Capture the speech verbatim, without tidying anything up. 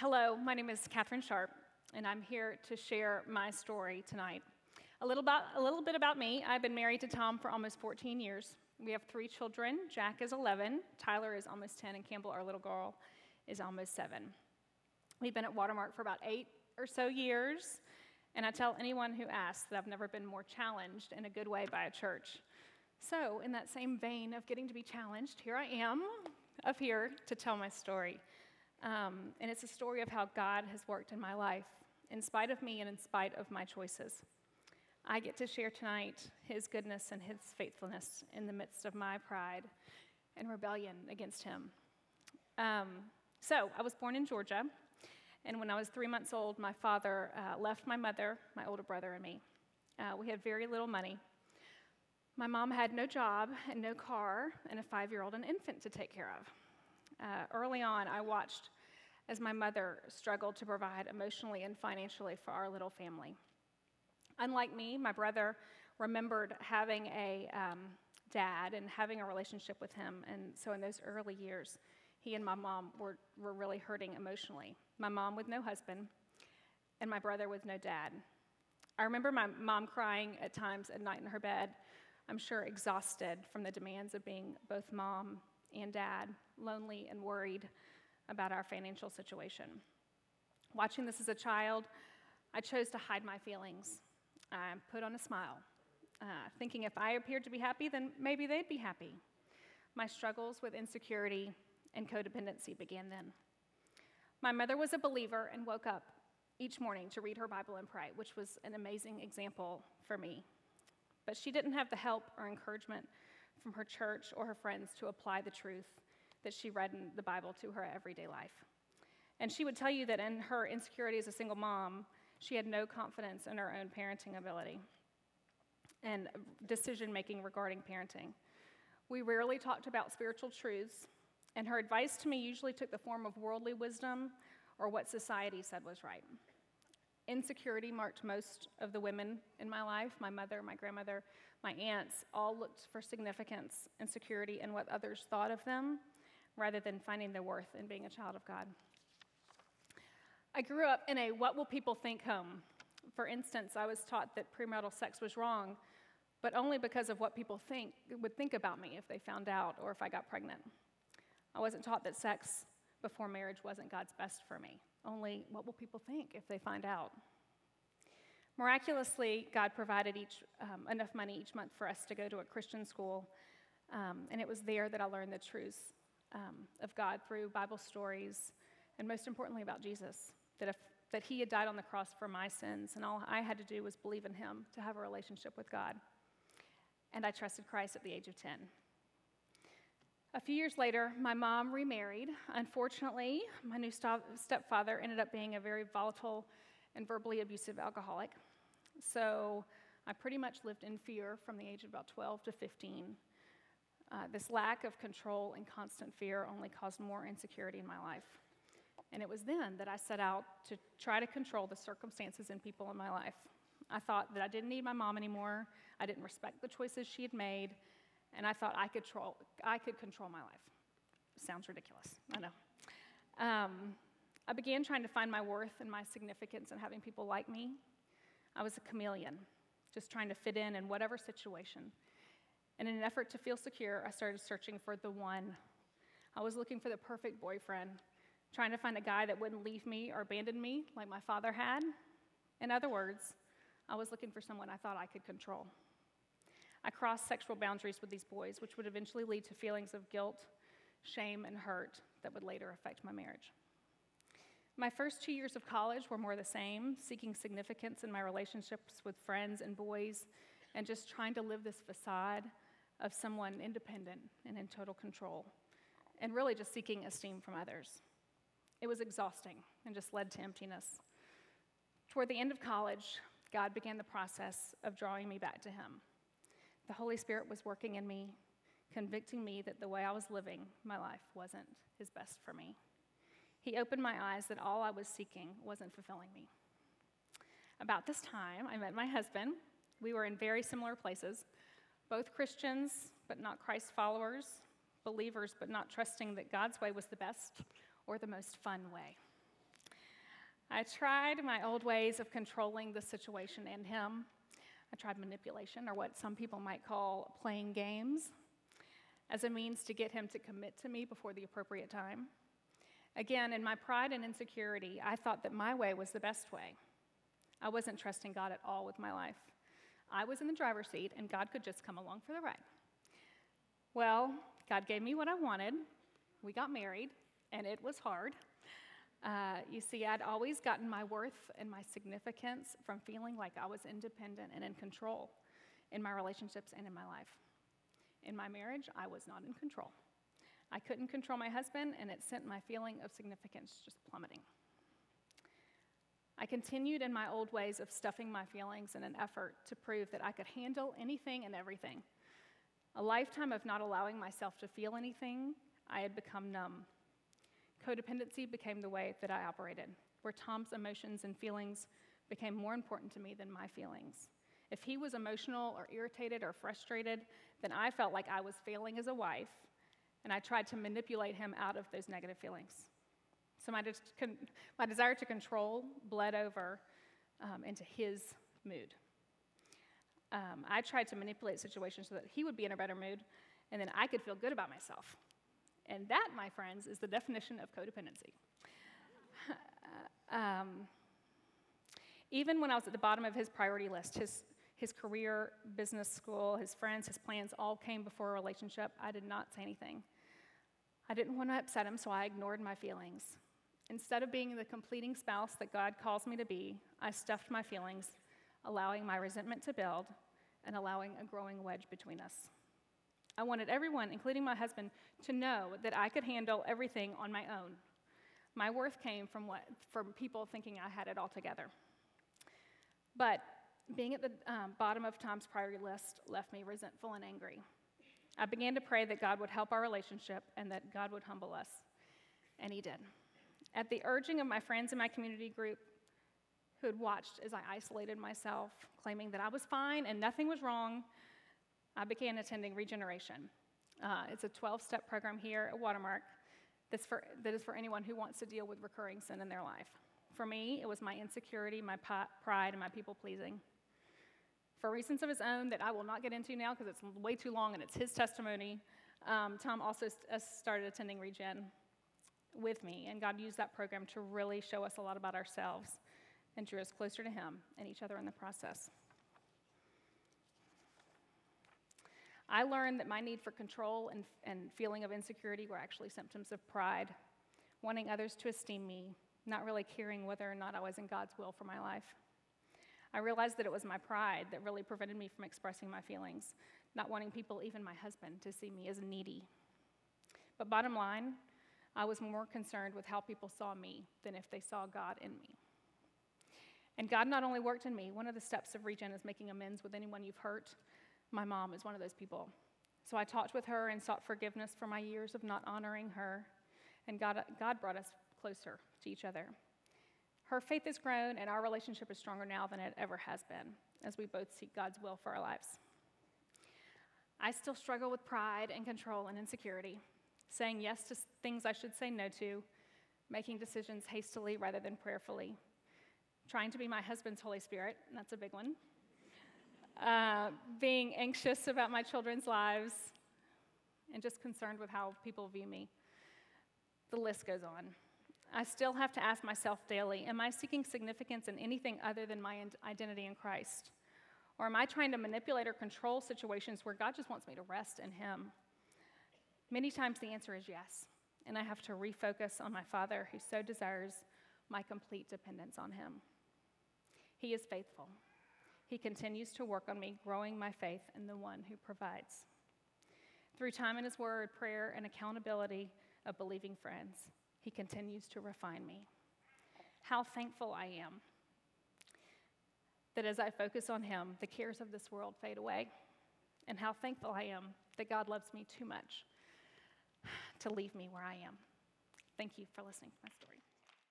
Hello, my name is Catherine Sharp, and I'm here to share my story tonight. A little, about, a little bit about me. I've been married to Tom for almost fourteen years. We have three children. Jack is eleven, Tyler is almost ten, and Campbell, our little girl, is almost seven. We've been at Watermark for about eight or so years, and I tell anyone who asks that I've never been more challenged in a good way by a church. So, in that same vein of getting to be challenged, here I am up here to tell my story. Um, and it's a story of how God has worked in my life, in spite of me and in spite of my choices. I get to share tonight his goodness and his faithfulness in the midst of my pride and rebellion against him. Um, so, I was born in Georgia, and when I was three months old, my father uh, left my mother, my older brother, and me. Uh, we had very little money. My mom had no job and no car and a five-year-old and infant to take care of. Uh, early on, I watched as my mother struggled to provide emotionally and financially for our little family. Unlike me, my brother remembered having a um, dad and having a relationship with him, and so in those early years, he and my mom were, were really hurting emotionally. My mom with no husband, and my brother with no dad. I remember my mom crying at times at night in her bed, I'm sure exhausted from the demands of being both mom and dad, lonely and worried about our financial situation. Watching this as a child, I chose to hide my feelings. I put on a smile, uh, thinking if I appeared to be happy, then maybe they'd be happy. My struggles with insecurity and codependency began then. My mother was a believer and woke up each morning to read her Bible and pray, which was an amazing example for me. But she didn't have the help or encouragement from her church or her friends to apply the truth that she read in the Bible to her everyday life. And she would tell you that in her insecurity as a single mom, she had no confidence in her own parenting ability and decision-making regarding parenting. We rarely talked about spiritual truths, and her advice to me usually took the form of worldly wisdom or what society said was right. Insecurity marked most of the women in my life. My mother, my grandmother, my aunts all looked for significance and security in what others thought of them rather than finding their worth in being a child of God. I grew up in a what will people think home. For instance, I was taught that premarital sex was wrong, but only because of what people think would think about me if they found out or if I got pregnant. I wasn't taught that sex before marriage wasn't God's best for me. Only what will people think if they find out? Miraculously, God provided each um, enough money each month for us to go to a Christian school, um, and it was there that I learned the truths um, of God through Bible stories, and most importantly about Jesus, that, if, that he had died on the cross for my sins, and all I had to do was believe in him to have a relationship with God. And I trusted Christ at the age of ten. A few years later, my mom remarried. Unfortunately, my new st- stepfather ended up being a very volatile and verbally abusive alcoholic. So I pretty much lived in fear from the age of about twelve to fifteen. Uh, this lack of control and constant fear only caused more insecurity in my life. And it was then that I set out to try to control the circumstances and people in my life. I thought that I didn't need my mom anymore. I didn't respect the choices she had made. And I thought I could, control, I could control my life. Sounds ridiculous, I know. Um, I began trying to find my worth and my significance in having people like me. I was a chameleon, just trying to fit in in whatever situation. And in an effort to feel secure, I started searching for the one. I was looking for the perfect boyfriend, trying to find a guy that wouldn't leave me or abandon me like my father had. In other words, I was looking for someone I thought I could control. I crossed sexual boundaries with these boys, which would eventually lead to feelings of guilt, shame, and hurt that would later affect my marriage. My first two years of college were more the same, seeking significance in my relationships with friends and boys, and just trying to live this facade of someone independent and in total control, and really just seeking esteem from others. It was exhausting and just led to emptiness. Toward the end of college, God began the process of drawing me back to him. The Holy Spirit was working in me, convicting me that the way I was living my life wasn't his best for me. He opened my eyes that all I was seeking wasn't fulfilling me. About this time, I met my husband. We were in very similar places, both Christians but not Christ followers, believers but not trusting that God's way was the best or the most fun way. I tried my old ways of controlling the situation and him. I tried manipulation, or what some people might call playing games, as a means to get him to commit to me before the appropriate time. Again, in my pride and insecurity, I thought that my way was the best way. I wasn't trusting God at all with my life. I was in the driver's seat, and God could just come along for the ride. Well, God gave me what I wanted. We got married, and it was hard. Uh, you see, I'd always gotten my worth and my significance from feeling like I was independent and in control in my relationships and in my life. In my marriage, I was not in control. I couldn't control my husband, and it sent my feeling of significance just plummeting. I continued in my old ways of stuffing my feelings in an effort to prove that I could handle anything and everything. A lifetime of not allowing myself to feel anything, I had become numb. Codependency became the way that I operated, where Tom's emotions and feelings became more important to me than my feelings. If he was emotional or irritated or frustrated, then I felt like I was failing as a wife, and I tried to manipulate him out of those negative feelings. So my, des- con- my desire to control bled over um, into his mood. Um, I tried to manipulate situations so that he would be in a better mood, and then I could feel good about myself. And that, my friends, is the definition of codependency. um, even when I was at the bottom of his priority list, his his career, business, school, his friends, his plans all came before a relationship. I did not say anything. I didn't want to upset him, so I ignored my feelings. Instead of being the completing spouse that God calls me to be, I stuffed my feelings, allowing my resentment to build and allowing a growing wedge between us. I wanted everyone, including my husband, to know that I could handle everything on my own. My worth came from what from people thinking I had it all together. But being at the um, bottom of Tom's priority list left me resentful and angry. I began to pray that God would help our relationship and that God would humble us, and he did. At the urging of my friends in my community group, who had watched as I isolated myself, claiming that I was fine and nothing was wrong, I began attending Regeneration. Uh, it's a twelve-step program here at Watermark that's for, that is for anyone who wants to deal with recurring sin in their life. For me, it was my insecurity, my pride, and my people-pleasing. For reasons of his own that I will not get into now because it's way too long and it's his testimony, um, Tom also st- started attending Regen with me, and God used that program to really show us a lot about ourselves and drew us closer to him and each other in the process. I learned that my need for control and, and feeling of insecurity were actually symptoms of pride, wanting others to esteem me, not really caring whether or not I was in God's will for my life. I realized that it was my pride that really prevented me from expressing my feelings, not wanting people, even my husband, to see me as needy. But bottom line, I was more concerned with how people saw me than if they saw God in me. And God not only worked in me. One of the steps of Regen is making amends with anyone you've hurt. My mom is one of those people. So I talked with her and sought forgiveness for my years of not honoring her, and God, God brought us closer to each other. Her faith has grown, and our relationship is stronger now than it ever has been, as we both seek God's will for our lives. I still struggle with pride and control and insecurity, saying yes to things I should say no to, making decisions hastily rather than prayerfully, trying to be my husband's Holy Spirit, and that's a big one, uh, being anxious about my children's lives, and just concerned with how people view me. The list goes on. I still have to ask myself daily, am I seeking significance in anything other than my identity in Christ? Or am I trying to manipulate or control situations where God just wants me to rest in him? Many times the answer is yes, and I have to refocus on my Father who so desires my complete dependence on him. He is faithful. He continues to work on me, growing my faith in the one who provides. Through time in his word, prayer, and accountability of believing friends, he continues to refine me. How thankful I am that as I focus on him, the cares of this world fade away. And how thankful I am that God loves me too much to leave me where I am. Thank you for listening to my story.